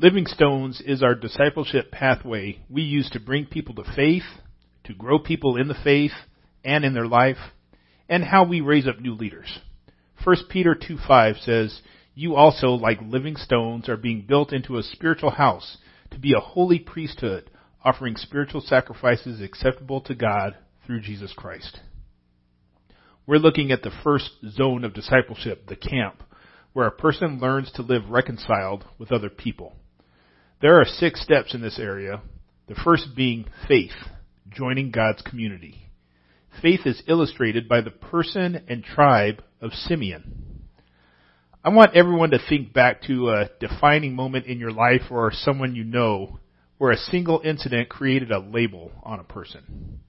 Living Stones is our discipleship pathway we use to bring people to faith, to grow people in the faith and in their life, and how we raise up new leaders. 1 Peter 2:5 says, "You also, like living stones, are being built into a spiritual house to be a holy priesthood, offering spiritual sacrifices acceptable to God through Jesus Christ." We're looking at the first zone of discipleship, the camp, where a person learns to live reconciled with other people. There are 6 steps in this area, the first being faith, joining God's community. Faith is illustrated by the person and tribe of Simeon. I want everyone to think back to a defining moment in your life or someone you know where a single incident created a label on a person.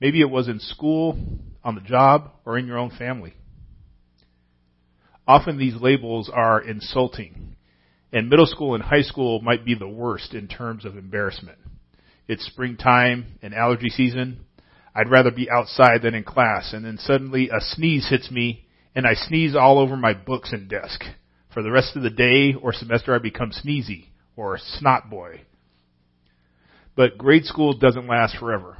Maybe it was in school, on the job, or in your own family. Often these labels are insulting, and middle school and high school might be the worst in terms of embarrassment. It's springtime and allergy season. I'd rather be outside than in class, and then suddenly a sneeze hits me, and I sneeze all over my books and desk. For the rest of the day or semester, I become sneezy, or snot boy. But grade school doesn't last forever.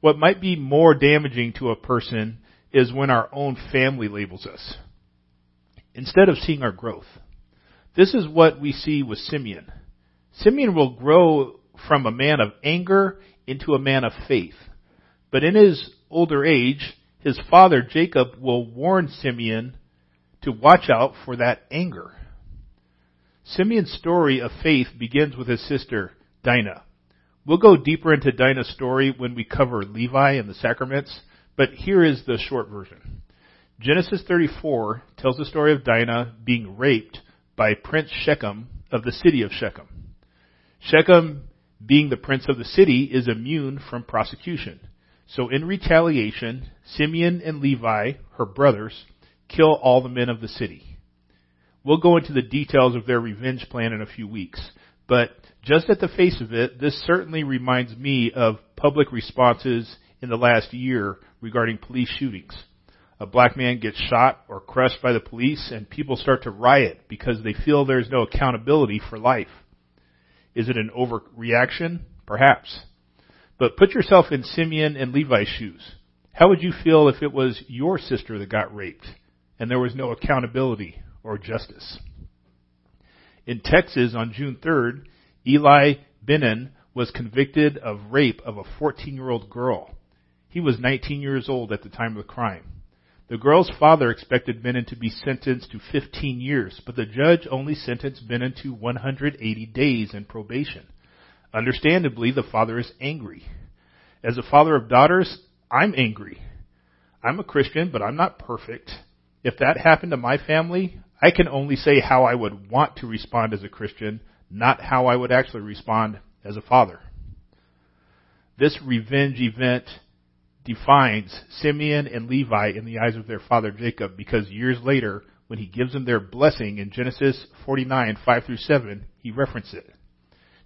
What might be more damaging to a person is when our own family labels us, instead of seeing our growth. This is what we see with Simeon. Simeon will grow from a man of anger into a man of faith. But in his older age, his father Jacob will warn Simeon to watch out for that anger. Simeon's story of faith begins with his sister, Dinah. We'll go deeper into Dinah's story when we cover Levi and the sacraments, but here is the short version. Genesis 34 tells the story of Dinah being raped by Prince Shechem of the city of Shechem. Shechem, being the prince of the city, is immune from prosecution. So in retaliation, Simeon and Levi, her brothers, kill all the men of the city. We'll go into the details of their revenge plan in a few weeks, but just at the face of it, this certainly reminds me of public responses in the last year regarding police shootings. A black man gets shot or crushed by the police, and people start to riot because they feel there's no accountability for life. Is it an overreaction? Perhaps. But put yourself in Simeon and Levi's shoes. How would you feel if it was your sister that got raped and there was no accountability or justice? In Texas on June 3rd, Eli Binen was convicted of rape of a 14-year-old girl. He was 19 years old at the time of the crime. The girl's father expected Binen to be sentenced to 15 years, but the judge only sentenced Binen to 180 days in probation. Understandably, the father is angry. As a father of daughters, I'm angry. I'm a Christian, but I'm not perfect. If that happened to my family, I can only say how I would want to respond as a Christian, not how I would actually respond as a father. This revenge event defines Simeon and Levi in the eyes of their father Jacob, because years later, when he gives them their blessing in Genesis 49:5-7, he references it.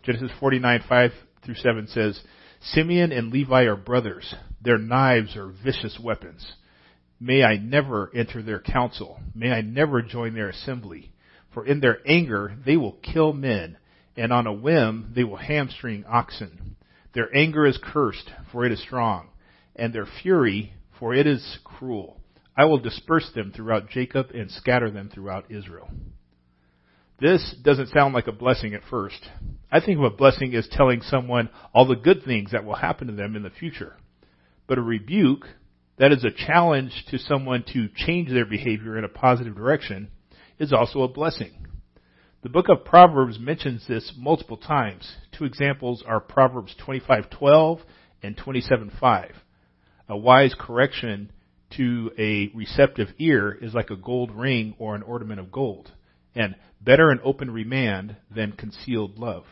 Genesis 49:5-7 says, "Simeon and Levi are brothers. Their knives are vicious weapons. May I never enter their council. May I never join their assembly. For in their anger they will kill men, and on a whim they will hamstring oxen. Their anger is cursed, for it is strong, and their fury, for it is cruel. I will disperse them throughout Jacob and scatter them throughout Israel." This doesn't sound like a blessing at first. I think of a blessing as telling someone all the good things that will happen to them in the future. But a rebuke, that is a challenge to someone to change their behavior in a positive direction, is also a blessing. The book of Proverbs mentions this multiple times. 2 examples are Proverbs 25:12 and 27:5. A wise correction to a receptive ear is like a gold ring or an ornament of gold. And better an open remand than concealed love.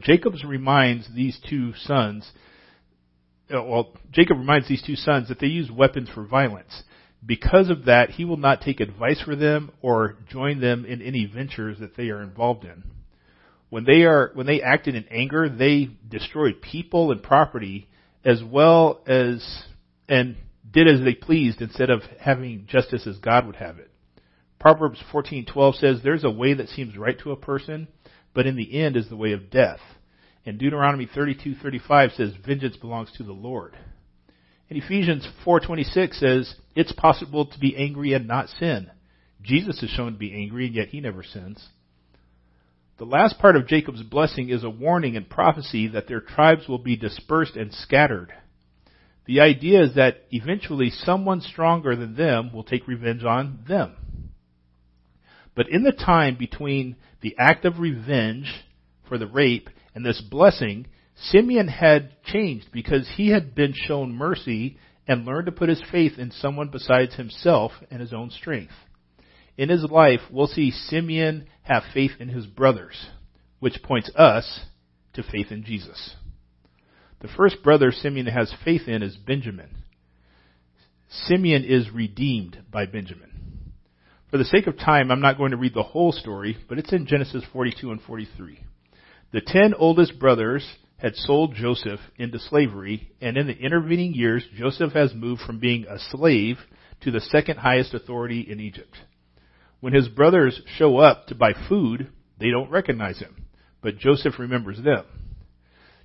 Jacob reminds these two sons that they use weapons for violence. Because of that, he will not take advice for them or join them in any ventures that they are involved in. When they acted in anger, they destroyed people and property as well as, and did as they pleased instead of having justice as God would have it. Proverbs 14:12 says, "There's a way that seems right to a person, but in the end is the way of death. And Deuteronomy 32:35 says, vengeance belongs to the Lord. And Ephesians 4:26 says, it's possible to be angry and not sin. Jesus is shown to be angry, and yet he never sins. The last part of Jacob's blessing is a warning and prophecy that their tribes will be dispersed and scattered. The idea is that eventually someone stronger than them will take revenge on them. But in the time between the act of revenge for the rape and this blessing, Simeon had changed because he had been shown mercy and learned to put his faith in someone besides himself and his own strength. In his life, we'll see Simeon have faith in his brothers, which points us to faith in Jesus. The first brother Simeon has faith in is Benjamin. Simeon is redeemed by Benjamin. For the sake of time, I'm not going to read the whole story, but it's in Genesis 42 and 43. The 10 oldest brothers had sold Joseph into slavery, and in the intervening years, Joseph has moved from being a slave to the second highest authority in Egypt. When his brothers show up to buy food, they don't recognize him, but Joseph remembers them.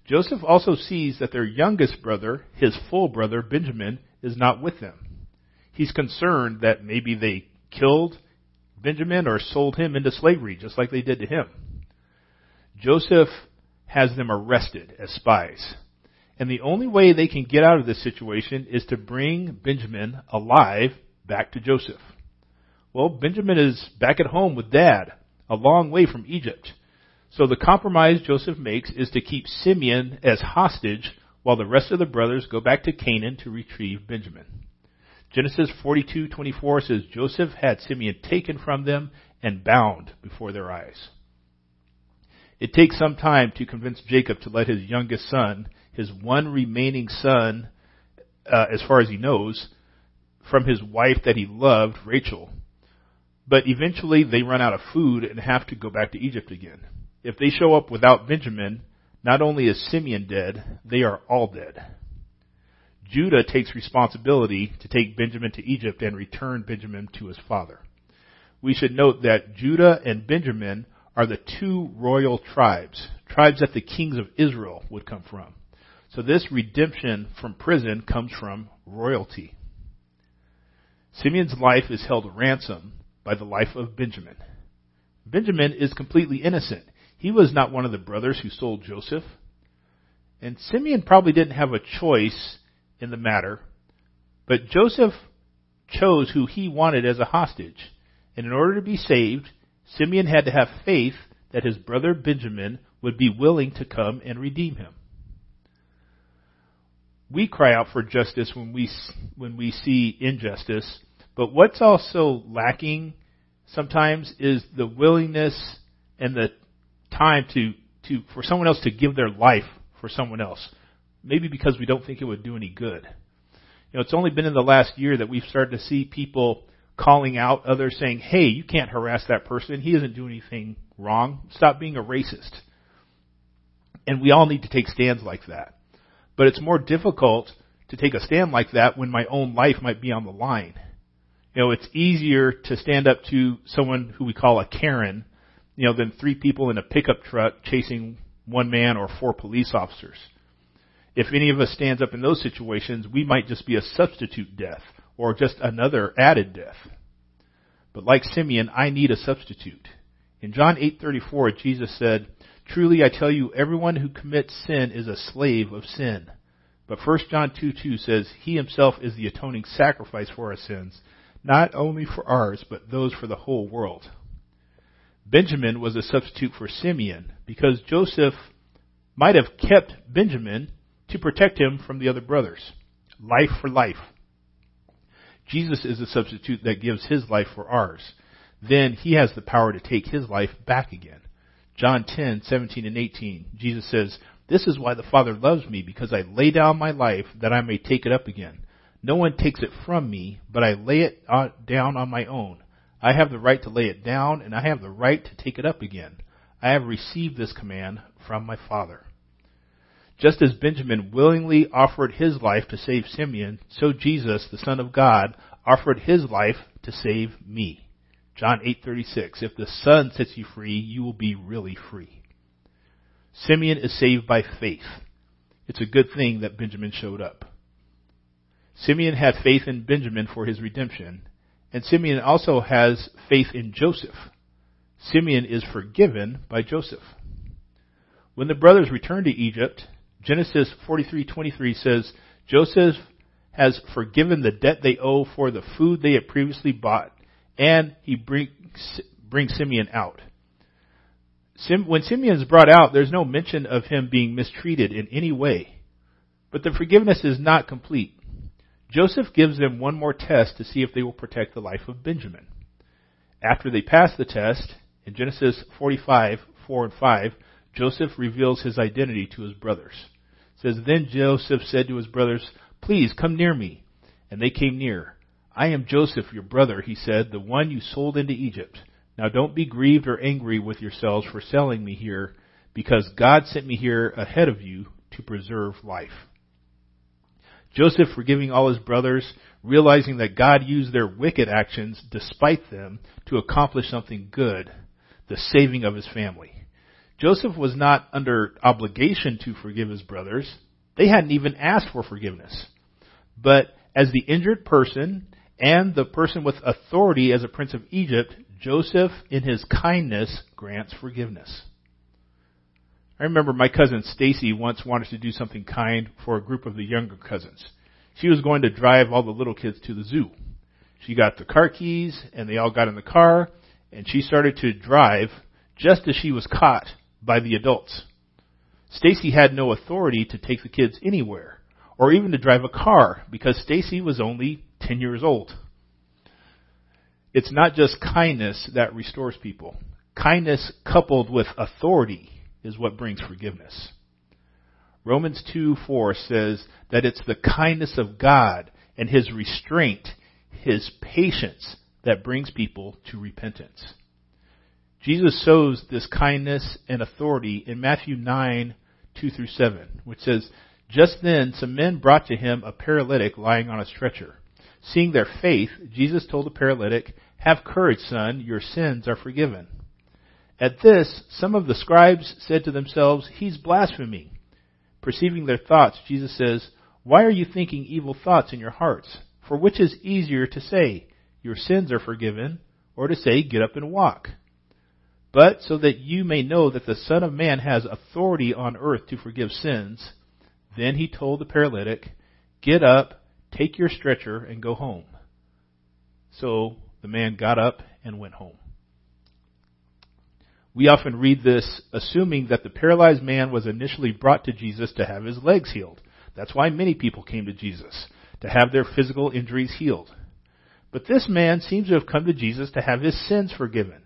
Joseph also sees that their youngest brother, his full brother, Benjamin, is not with them. He's concerned that maybe they killed Benjamin or sold him into slavery, just like they did to him. Joseph has them arrested as spies. And the only way they can get out of this situation is to bring Benjamin alive back to Joseph. Well, Benjamin is back at home with Dad, a long way from Egypt. So the compromise Joseph makes is to keep Simeon as hostage while the rest of the brothers go back to Canaan to retrieve Benjamin. Genesis 42:24 says, Joseph had Simeon taken from them and bound before their eyes. It takes some time to convince Jacob to let his youngest son, his one remaining son, as far as he knows, from his wife that he loved, Rachel. But eventually they run out of food and have to go back to Egypt again. If they show up without Benjamin, not only is Simeon dead, they are all dead. Judah takes responsibility to take Benjamin to Egypt and return Benjamin to his father. We should note that Judah and Benjamin are the two royal tribes that the kings of Israel would come from. So this redemption from prison comes from royalty. Simeon's life is held ransom by the life of Benjamin. Benjamin is completely innocent. He was not one of the brothers who sold Joseph. And Simeon probably didn't have a choice in the matter, but Joseph chose who he wanted as a hostage. And in order to be saved, Simeon had to have faith that his brother Benjamin would be willing to come and redeem him. We cry out for justice when we see injustice, but what's also lacking sometimes is the willingness and the time to for someone else to give their life for someone else. Maybe because we don't think it would do any good. You know, it's only been in the last year that we've started to see people calling out others saying, hey, you can't harass that person. He doesn't do anything wrong. Stop being a racist. And we all need to take stands like that. But it's more difficult to take a stand like that when my own life might be on the line. You know, it's easier to stand up to someone who we call a Karen, you know, than three people in a pickup truck chasing one man or four police officers. If any of us stands up in those situations, we might just be a substitute death or just another added death. But like Simeon, I need a substitute. In John 8:34, Jesus said, truly I tell you, everyone who commits sin is a slave of sin. But 1 John 2:2 says, he himself is the atoning sacrifice for our sins, not only for ours, but those for the whole world. Benjamin was a substitute for Simeon because Joseph might have kept Benjamin to protect him from the other brothers. Life for life. Jesus is the substitute that gives his life for ours. Then he has the power to take his life back again. John 10:17 and 18, Jesus says, this is why the Father loves me, because I lay down my life that I may take it up again. No one takes it from me, but I lay it down on my own. I have the right to lay it down, and I have the right to take it up again. I have received this command from my Father. Just as Benjamin willingly offered his life to save Simeon, so Jesus, the Son of God, offered his life to save me. John 8:36, if the Son sets you free, you will be really free. Simeon is saved by faith. It's a good thing that Benjamin showed up. Simeon had faith in Benjamin for his redemption, and Simeon also has faith in Joseph. Simeon is forgiven by Joseph. When the brothers returned to Egypt, Genesis 43:23 says, Joseph has forgiven the debt they owe for the food they had previously bought, and he brings Simeon out. When Simeon is brought out, there's no mention of him being mistreated in any way. But the forgiveness is not complete. Joseph gives them one more test to see if they will protect the life of Benjamin. After they pass the test, in Genesis 45:4-5, Joseph reveals his identity to his brothers. It says, then Joseph said to his brothers, please come near me. And they came near. I am Joseph, your brother, he said, the one you sold into Egypt. Now don't be grieved or angry with yourselves for selling me here, because God sent me here ahead of you to preserve life. Joseph, forgiving all his brothers, realizing that God used their wicked actions, despite them, to accomplish something good, the saving of his family. Joseph was not under obligation to forgive his brothers. They hadn't even asked for forgiveness. But as the injured person and the person with authority as a prince of Egypt, Joseph, in his kindness, grants forgiveness. I remember my cousin Stacy once wanted to do something kind for a group of the younger cousins. She was going to drive all the little kids to the zoo. She got the car keys, and they all got in the car, and she started to drive just as she was caught by the adults. Stacy had no authority to take the kids anywhere, or even to drive a car, because Stacy was only 10 years old. It's not just kindness that restores people. Kindness coupled with authority is what brings forgiveness. Romans 2:4 says that it's the kindness of God and his restraint, his patience, that brings people to repentance. Jesus shows this kindness and authority in Matthew 9:2-7, which says, just then some men brought to him a paralytic lying on a stretcher. Seeing their faith, Jesus told the paralytic, have courage, son, your sins are forgiven. At this, some of the scribes said to themselves, he's blaspheming. Perceiving their thoughts, Jesus says, why are you thinking evil thoughts in your hearts? For which is easier to say, your sins are forgiven, or to say, get up and walk? But so that you may know that the Son of Man has authority on earth to forgive sins, then he told the paralytic, get up, take your stretcher, and go home. So the man got up and went home. We often read this assuming that the paralyzed man was initially brought to Jesus to have his legs healed. That's why many people came to Jesus, to have their physical injuries healed. But this man seems to have come to Jesus to have his sins forgiven.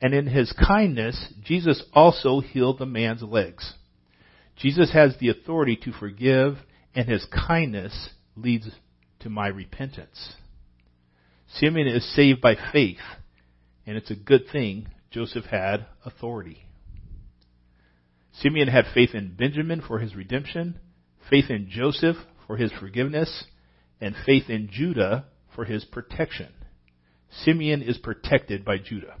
And in his kindness, Jesus also healed the man's legs. Jesus has the authority to forgive, and his kindness leads to my repentance. Simeon is saved by faith, and it's a good thing Joseph had authority. Simeon had faith in Benjamin for his redemption, faith in Joseph for his forgiveness, and faith in Judah for his protection. Simeon is protected by Judah.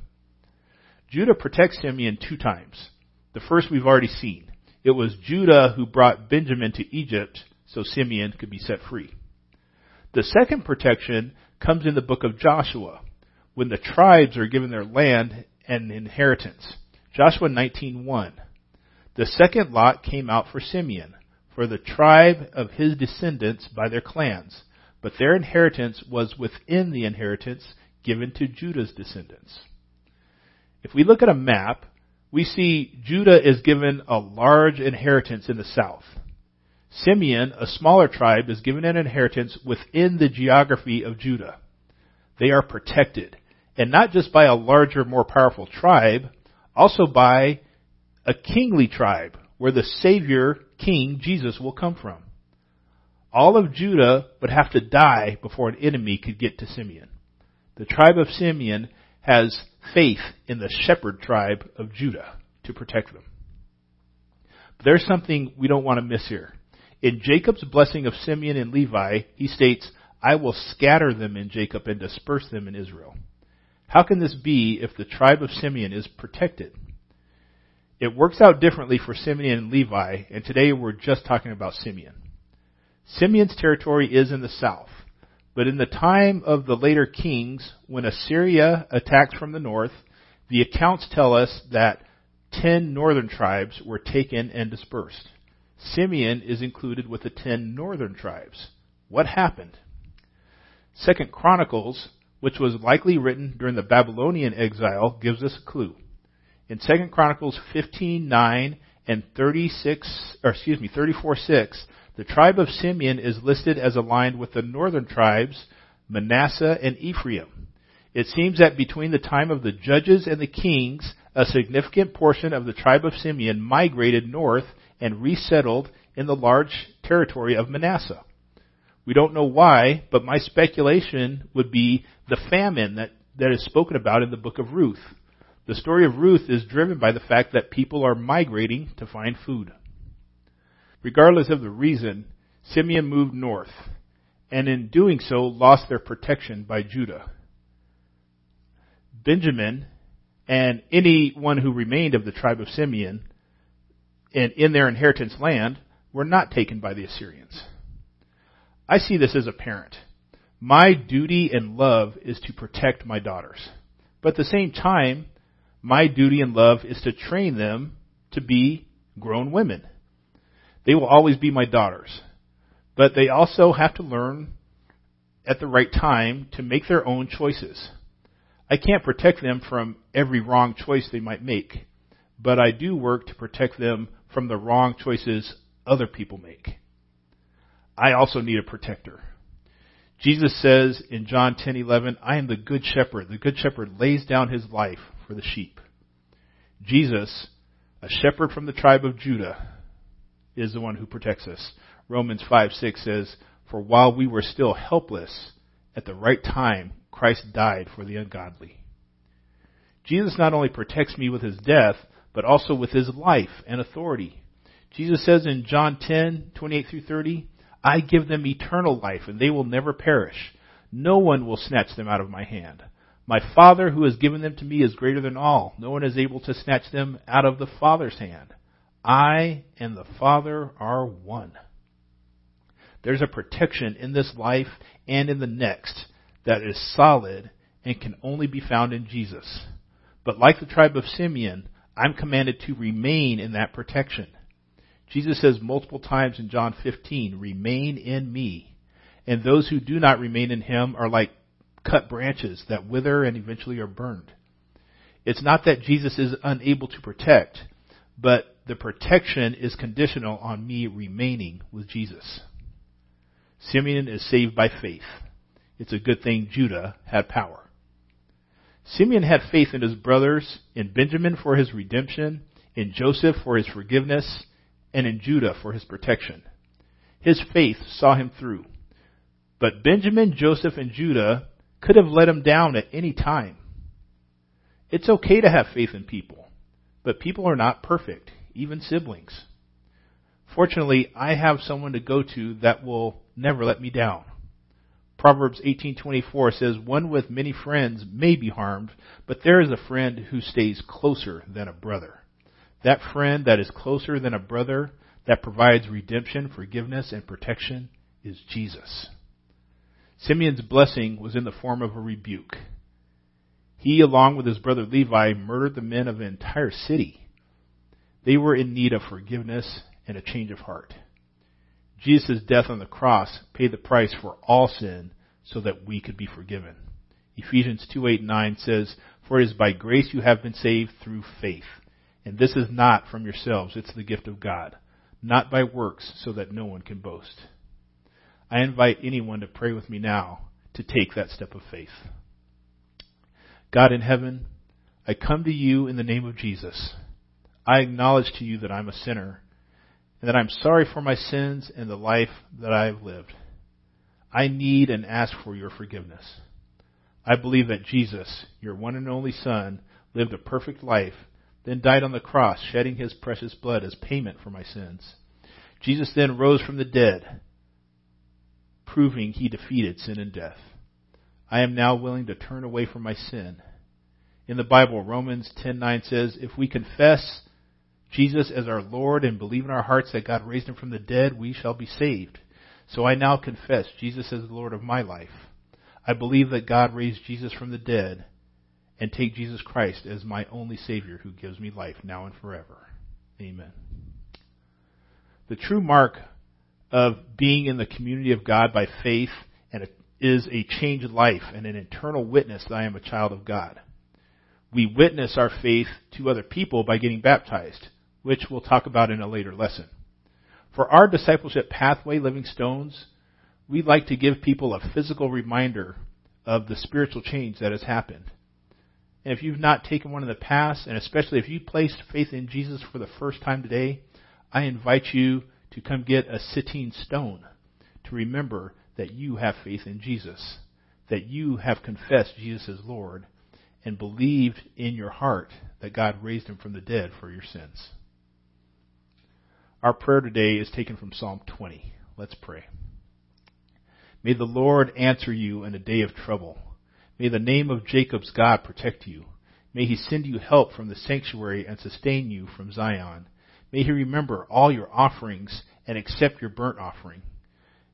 Judah protects Simeon two times. The first we've already seen. It was Judah who brought Benjamin to Egypt so Simeon could be set free. The second protection comes in the book of Joshua, when the tribes are given their land and inheritance. Joshua 19:1. The second lot came out for Simeon, for the tribe of his descendants by their clans, but their inheritance was within the inheritance given to Judah's descendants. If we look at a map, we see Judah is given a large inheritance in the south. Simeon, a smaller tribe, is given an inheritance within the geography of Judah. They are protected. And not just by a larger, more powerful tribe, also by a kingly tribe, where the Savior, King Jesus, will come from. All of Judah would have to die before an enemy could get to Simeon. The tribe of Simeon has faith in the shepherd tribe of Judah to protect them. But there's something we don't want to miss here. In Jacob's blessing of Simeon and Levi, he states, I will scatter them in Jacob and disperse them in Israel. How can this be if the tribe of Simeon is protected? It works out differently for Simeon and Levi, and today we're just talking about Simeon. Simeon's territory is in the south, but in the time of the later kings, when Assyria attacked from the north, the accounts tell us that 10 northern tribes were taken and dispersed. Simeon is included with the 10 northern tribes. What happened? 2 Chronicles, which was likely written during the Babylonian exile, gives us a clue. In 2 Chronicles 15:9 and 34:6, the tribe of Simeon is listed as aligned with the northern tribes, Manasseh and Ephraim. It seems that between the time of the judges and the kings, a significant portion of the tribe of Simeon migrated north and resettled in the large territory of Manasseh. We don't know why, but my speculation would be the famine that is spoken about in the book of Ruth. The story of Ruth is driven by the fact that people are migrating to find food. Regardless of the reason, Simeon moved north, and in doing so lost their protection by Judah. Benjamin, and anyone who remained of the tribe of Simeon, and in their inheritance land, were not taken by the Assyrians. I see this as a parent. My duty and love is to protect my daughters. But at the same time, my duty and love is to train them to be grown women. They will always be my daughters. But they also have to learn at the right time to make their own choices. I can't protect them from every wrong choice they might make, but I do work to protect them from the wrong choices other people make. I also need a protector. Jesus says in John 10:11, I am the good shepherd. The good shepherd lays down his life for the sheep. Jesus, a shepherd from the tribe of Judah, is the one who protects us. Romans 5:6 says, for while we were still helpless, at the right time, Christ died for the ungodly. Jesus not only protects me with his death, but also with his life and authority. Jesus says in John 10:28-30, I give them eternal life, and they will never perish. No one will snatch them out of my hand. My Father who has given them to me is greater than all. No one is able to snatch them out of the Father's hand. I and the Father are one. There's a protection in this life and in the next that is solid and can only be found in Jesus. But like the tribe of Simeon, I'm commanded to remain in that protection. Jesus says multiple times in John 15, remain in me. And those who do not remain in him are like cut branches that wither and eventually are burned. It's not that Jesus is unable to protect, but the protection is conditional on me remaining with Jesus. Simeon is saved by faith. It's a good thing Judah had power. Simeon had faith in his brothers, in Benjamin for his redemption, in Joseph for his forgiveness, and in Judah for his protection. His faith saw him through. But Benjamin, Joseph, and Judah could have let him down at any time. It's okay to have faith in people, but people are not perfect, even siblings. Fortunately, I have someone to go to that will never let me down. Proverbs 18:24 says, one with many friends may be harmed, but there is a friend who stays closer than a brother. That friend that is closer than a brother, that provides redemption, forgiveness, and protection, is Jesus. Simeon's blessing was in the form of a rebuke. He, along with his brother Levi, murdered the men of an entire city. They were in need of forgiveness and a change of heart. Jesus' death on the cross paid the price for all sin so that we could be forgiven. Ephesians 2:8-9 says, for it is by grace you have been saved through faith. And this is not from yourselves, it's the gift of God. Not by works so that no one can boast. I invite anyone to pray with me now to take that step of faith. God in heaven, I come to you in the name of Jesus. I acknowledge to you that I'm a sinner, and that I'm sorry for my sins and the life that I've lived. I need and ask for your forgiveness. I believe that Jesus, your one and only Son, lived a perfect life, then died on the cross, shedding his precious blood as payment for my sins. Jesus then rose from the dead, proving he defeated sin and death. I am now willing to turn away from my sin in the Bible. Romans 10:9 says, if we confess Jesus as our Lord and believe in our hearts that God raised him from the dead, we shall be saved. So I now confess Jesus as the Lord of my life. I believe that God raised Jesus from the dead and take Jesus Christ as my only Savior who gives me life now and forever. Amen. The true mark of being in the community of God by faith is a changed life and an internal witness that I am a child of God. We witness our faith to other people by getting baptized, which we'll talk about in a later lesson. For our discipleship pathway, Living Stones, we like to give people a physical reminder of the spiritual change that has happened. And if you've not taken one in the past, and especially if you placed faith in Jesus for the first time today, I invite you to come get a sitting stone to remember that you have faith in Jesus, that you have confessed Jesus as Lord, and believed in your heart that God raised him from the dead for your sins. Our prayer today is taken from Psalm 20. Let's pray. May the Lord answer you in a day of trouble. May the name of Jacob's God protect you. May he send you help from the sanctuary and sustain you from Zion. May he remember all your offerings and accept your burnt offering.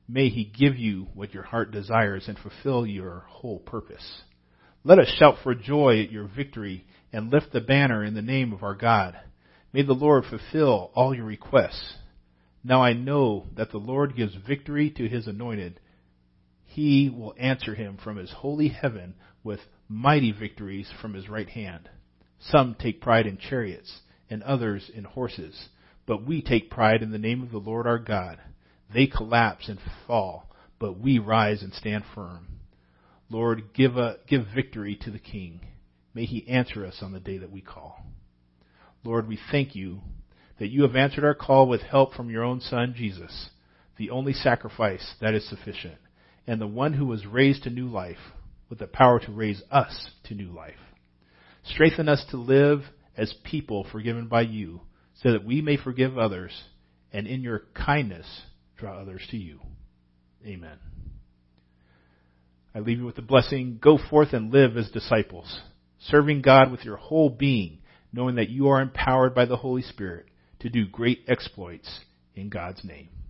May he give you what your heart desires and fulfill your whole purpose. Let us shout for joy at your victory and lift the banner in the name of our God. May the Lord fulfill all your requests. Now I know that the Lord gives victory to his anointed. He will answer him from his holy heaven with mighty victories from his right hand. Some take pride in chariots and others in horses, but we take pride in the name of the Lord our God. They collapse and fall, but we rise and stand firm. Lord, give victory to the King. May he answer us on the day that we call. Lord, we thank you that you have answered our call with help from your own Son, Jesus, the only sacrifice that is sufficient, and the one who was raised to new life with the power to raise us to new life. Strengthen us to live as people forgiven by you, so that we may forgive others, and in your kindness draw others to you. Amen. I leave you with the blessing. Go forth and live as disciples, serving God with your whole being, knowing that you are empowered by the Holy Spirit to do great exploits in God's name.